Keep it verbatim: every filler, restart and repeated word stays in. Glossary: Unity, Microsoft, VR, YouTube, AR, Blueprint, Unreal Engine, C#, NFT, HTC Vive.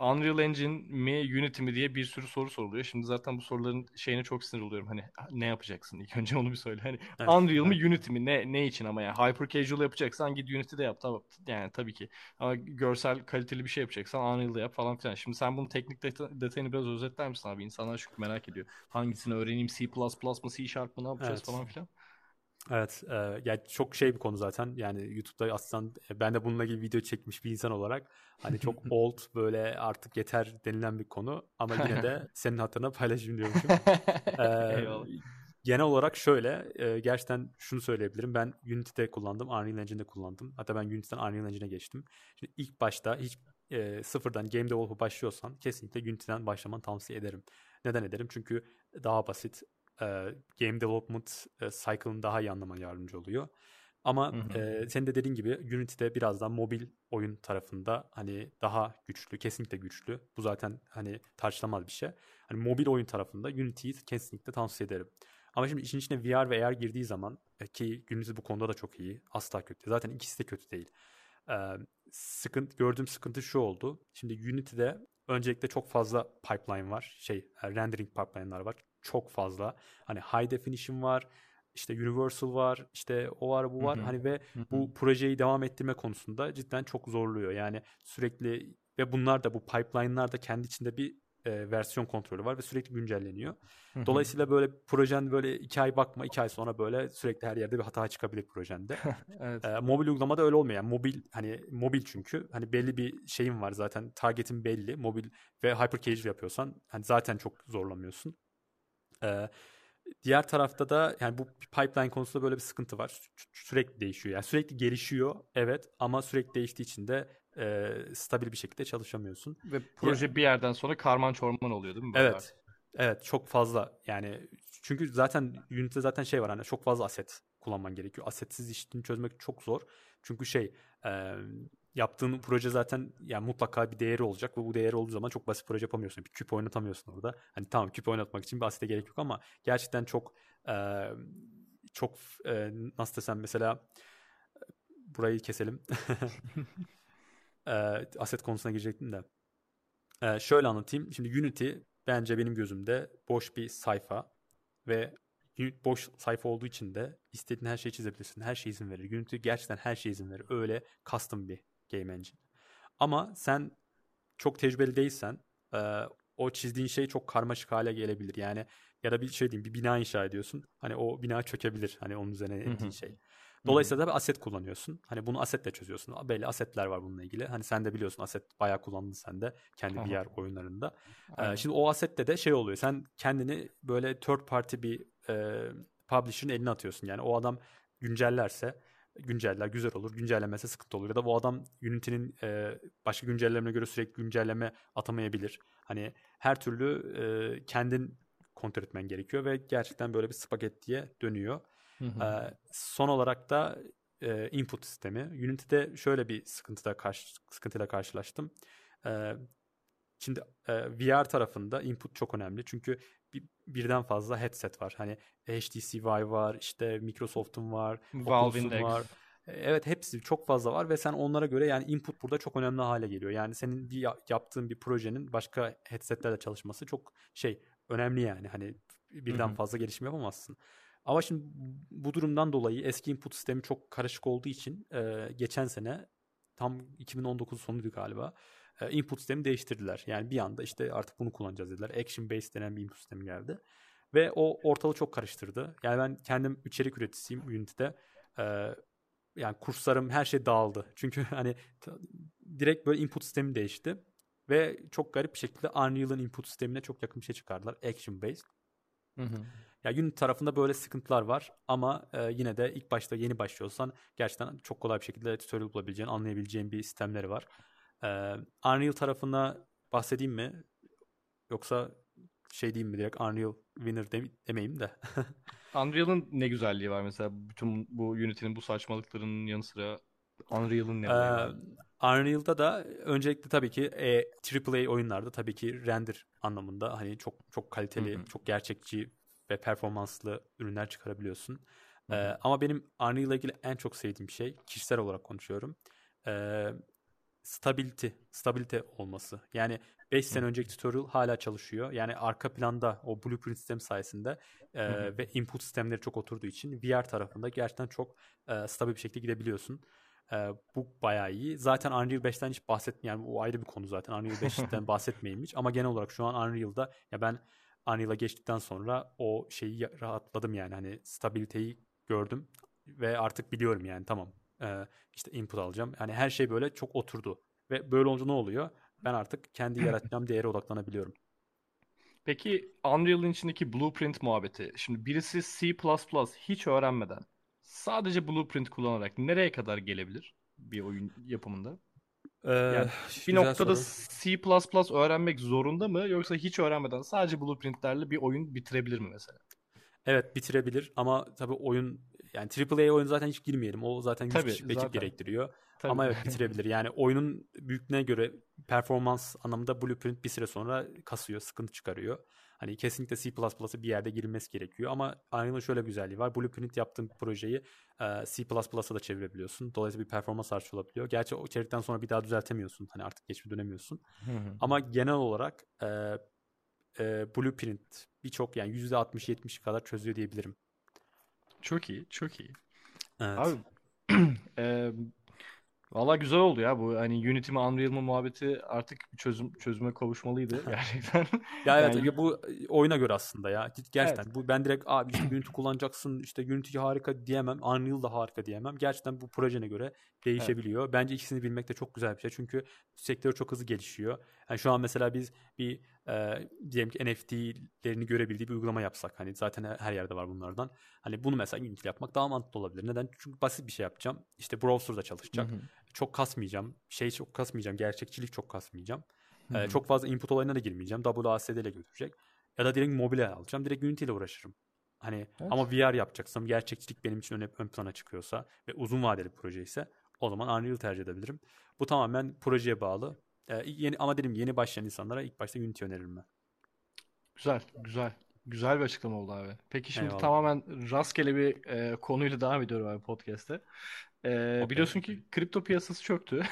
Unreal Engine mi Unity mi diye bir sürü soru soruluyor. Şimdi zaten bu soruların şeyine çok sinir oluyorum. Hani ne yapacaksın? İlk önce onu bir söyle. Hani evet, Unreal evet. mi Unity mi? Ne ne için ama ya? Yani hyper casual yapacaksan git Unity'de yap. Tamam. Yani tabii ki. Ama görsel kaliteli bir şey yapacaksan Unreal'da yap falan filan. Şimdi sen bunun teknik deta- detayını biraz özetler misin abi? İnsanlar çünkü merak ediyor. Hangisini öğreneyim? C plus plus mı? C sharp mı? Ne yapacağız evet. falan filan? Evet, e, yani çok şey bir konu zaten. Yani YouTube'da aslında ben de bununla ilgili video çekmiş bir insan olarak hani çok old böyle artık yeter denilen bir konu ama yine de senin hatırına paylaşayım diyorum. e, genel olarak şöyle, e, gerçekten şunu söyleyebilirim. Ben Unity'de kullandım, Unreal Engine'de kullandım. Hatta ben Unity'den Unreal Engine'e geçtim. Şimdi ilk başta hiç e, sıfırdan game developer başlıyorsan kesinlikle Unity'den başlamanı tavsiye ederim. Neden ederim? Çünkü daha basit. Game development cycle'ın daha iyi anlamaya yardımcı oluyor. Ama e, senin de dediğin gibi Unity'de birazdan mobil oyun tarafında hani daha güçlü, kesinlikle güçlü. Bu zaten hani tartışılamaz bir şey. Hani mobil oyun tarafında Unity'yi kesinlikle tavsiye ederim. Ama şimdi işin içine V R ve A R girdiği zaman ki günümüzde bu konuda da çok iyi, asla kötü. Zaten ikisi de kötü değil. E, sıkıntı, gördüğüm sıkıntı şu oldu. Şimdi Unity'de öncelikle çok fazla pipeline var. Şey, rendering pipeline'lar var. Çok fazla. Hani high definition var, işte universal var, işte o var, bu var. Hı hı. Hani ve hı hı. bu projeyi devam ettirme konusunda cidden çok zorluyor. Yani sürekli ve bunlar da bu pipeline'lar da kendi içinde bir e, versiyon kontrolü var ve sürekli güncelleniyor. Hı hı. Dolayısıyla böyle projen böyle iki ay bakma, iki ay sonra böyle sürekli her yerde bir hata çıkabilir projende. evet. e, mobil uygulamada öyle olmuyor. Yani mobil hani mobil çünkü hani belli bir şeyin var zaten. Targetin belli. Mobil ve hyper casual yapıyorsan hani zaten çok zorlamıyorsun. Ee, diğer tarafta da yani bu pipeline konusunda böyle bir sıkıntı var. Sü- sürekli değişiyor. Yani sürekli gelişiyor evet ama sürekli değiştiği için de e, stabil bir şekilde çalışamıyorsun. Ve proje yani, bir yerden sonra karman çorman oluyor değil mi? Evet. Kadar? Evet çok fazla yani çünkü zaten Unity'de zaten şey var hani çok fazla asset kullanman gerekiyor. Assetsiz işini çözmek çok zor. Çünkü şey e, yaptığın proje zaten yani mutlaka bir değeri olacak ve bu değeri olduğu zaman çok basit proje yapamıyorsun. Bir küp oynatamıyorsun orada. Hani tamam küp oynatmak için bir asete gerek yok ama gerçekten çok e, çok e, nasıl desem mesela burayı keselim. e, aset konusuna girecektim de. E, şöyle anlatayım. Şimdi Unity bence benim gözümde boş bir sayfa ve boş sayfa olduğu için de istediğin her şeyi çizebilirsin. Her şey izin verir. Unity gerçekten her şey izin verir. Öyle custom bir game engine. Ama sen çok tecrübeli değilsen e, o çizdiğin şey çok karmaşık hale gelebilir. Yani ya da bir şey diyeyim bir bina inşa ediyorsun. Hani o bina çökebilir. Hani onun üzerine ettiğin şey. Dolayısıyla da bir asset kullanıyorsun. Hani bunu assetle çözüyorsun. Belli assetler var bununla ilgili. Hani sen de biliyorsun asset bayağı kullandın sen de kendi V R oyunlarında. E, şimdi o assette de şey oluyor. Sen kendini böyle third party bir e, publisher'ın eline atıyorsun. Yani o adam güncellerse günceller güzel olur. Güncellemese sıkıntı olur. Ya da bu adam Unity'nin e, başka güncellemelerine göre sürekli güncelleme atamayabilir. Hani her türlü e, kendin kontrol etmen gerekiyor ve gerçekten böyle bir spagettiye dönüyor. Hı hı. E, son olarak da e, input sistemi. Unity'de şöyle bir sıkıntıda karşı, sıkıntıyla karşılaştım. E, şimdi e, V R tarafında input çok önemli. Çünkü bir, birden fazla headset var. Hani H T C Vive var, işte Microsoft'un var, Valve'in var. Evet hepsi çok fazla var ve sen onlara göre yani input burada çok önemli hale geliyor. Yani senin bir yaptığın bir projenin başka headsetlerle çalışması çok şey önemli yani. Hani birden Hı-hı. fazla gelişim yapamazsın. Ama şimdi bu durumdan dolayı eski input sistemi çok karışık olduğu için e, geçen sene tam iki bin on dokuz sonuydu galiba. Input sistemi değiştirdiler. Yani bir anda işte artık bunu kullanacağız dediler. Action based denen bir input sistemi geldi. Ve o ortalığı çok karıştırdı. Yani ben kendim içerik üreticisiyim Unity'de. Ee, yani kurslarım her şey dağıldı. Çünkü hani t- direkt böyle input sistemi değişti. Ve çok garip bir şekilde Unreal'ın input sistemine çok yakın bir şey çıkardılar. Action based. Hı hı. Yani Unity tarafında böyle sıkıntılar var. Ama e, yine de ilk başta yeni başlıyorsan gerçekten çok kolay bir şekilde tutorial bulabileceğin, anlayabileceğin bir sistemleri var. Ee, Unreal tarafına bahsedeyim mi? Yoksa şey diyeyim mi? Direkt Unreal winner de, demeyeyim de. Unreal'ın ne güzelliği var mesela? Bütün bu Unity'nin bu saçmalıklarının yanı sıra Unreal'ın ne ee, var? Unreal'da da öncelikle tabii ki e, triple A oyunlarda tabii ki render anlamında hani çok çok kaliteli, Hı-hı. çok gerçekçi ve performanslı ürünler çıkarabiliyorsun. Ee, ama benim Unreal'la ilgili en çok sevdiğim şey, kişisel olarak konuşuyorum. Eee stability, stabilite olması. Yani beş sene önceki tutorial hala çalışıyor. Yani arka planda o Blueprint sistemi sayesinde e, ve input sistemleri çok oturduğu için V R tarafında gerçekten çok e, stabil bir şekilde gidebiliyorsun. E, bu bayağı iyi. Zaten Unreal beşten hiç bahsetmiyorum. Yani o ayrı bir konu zaten. Unreal beşten bahsetmeyeyim hiç. Ama genel olarak şu an Unreal'da ya ben Unreal'a geçtikten sonra o şeyi rahatladım yani. Hani stabiliteyi gördüm ve artık biliyorum yani tamam. Ee, işte input alacağım. Yani her şey böyle çok oturdu. Ve böyle olunca ne oluyor? Ben artık kendi yaratacağım değere odaklanabiliyorum. Peki Unreal'ın içindeki Blueprint muhabbeti. Şimdi birisi C plus plus hiç öğrenmeden sadece Blueprint kullanarak nereye kadar gelebilir bir oyun yapımında? Ee, yani bir noktada soru. C plus plus öğrenmek zorunda mı? Yoksa hiç öğrenmeden sadece Blueprint'lerle bir oyun bitirebilir mi mesela? Evet, bitirebilir ama tabii oyun yani triple A oyun zaten hiç girmeyelim. O zaten yüz tabii, kişilik ekip gerektiriyor. Tabii. Ama evet, bitirebilir. Yani oyunun büyüklüğüne göre performans anlamında Blueprint bir süre sonra kasıyor, sıkıntı çıkarıyor. Hani kesinlikle C plus plus'a bir yerde girilmesi gerekiyor. Ama Unreal'ın şöyle bir güzelliği var. Blueprint yaptığın projeyi C plus plus'a da çevirebiliyorsun. Dolayısıyla bir performans artışı olabiliyor. Gerçi o çevirdikten sonra bir daha düzeltemiyorsun. Hani artık geçmişe dönemiyorsun. Hı hı. Ama genel olarak e, e, Blueprint birçok yani yüzde altmış yetmiş kadar çözüyor diyebilirim. Çok iyi, çok iyi. Evet. Abi, e, valla güzel oldu ya bu hani Unity mi Unreal mı muhabbeti artık çözüm çözüme kavuşmalıydı gerçekten. Ya evet, yani... bu oyuna göre aslında ya gerçekten. Evet. Bu ben direkt abi işte Unity kullanacaksın, işte Unity harika diyemem, Unreal da harika diyemem. Gerçekten bu projene göre değişebiliyor. Evet. Bence ikisini bilmek de çok güzel bir şey çünkü sektör çok hızlı gelişiyor. Yani şu an mesela biz bir E, diyelim ki N F T'lerini görebildiği bir uygulama yapsak. Hani zaten her yerde var bunlardan. Hani bunu mesela Unity'le yapmak daha mantıklı olabilir. Neden? Çünkü basit bir şey yapacağım. İşte browser'da çalışacak. Hı hı. Çok kasmayacağım. Şey çok kasmayacağım. Gerçekçilik çok kasmayacağım. Hı hı. E, çok fazla input olayına da girmeyeceğim. W A S D ile götürecek. Ya da direkt mobile alacağım. Direkt Unity ile uğraşırım. Hani evet. Ama V R yapacaksam gerçekçilik benim için ön, ön plana çıkıyorsa ve uzun vadeli proje ise o zaman Unreal tercih edebilirim. Bu tamamen projeye bağlı. Ee, yeni, ama dedim yeni başlayan insanlara ilk başta Unity öneririm ben. Güzel, güzel. Güzel bir açıklama oldu abi. Peki şimdi eyvallah. Tamamen rastgele bir e, konuyla devam ediyorum abi podcast'te. E, okay. Biliyorsun ki kripto piyasası çöktü.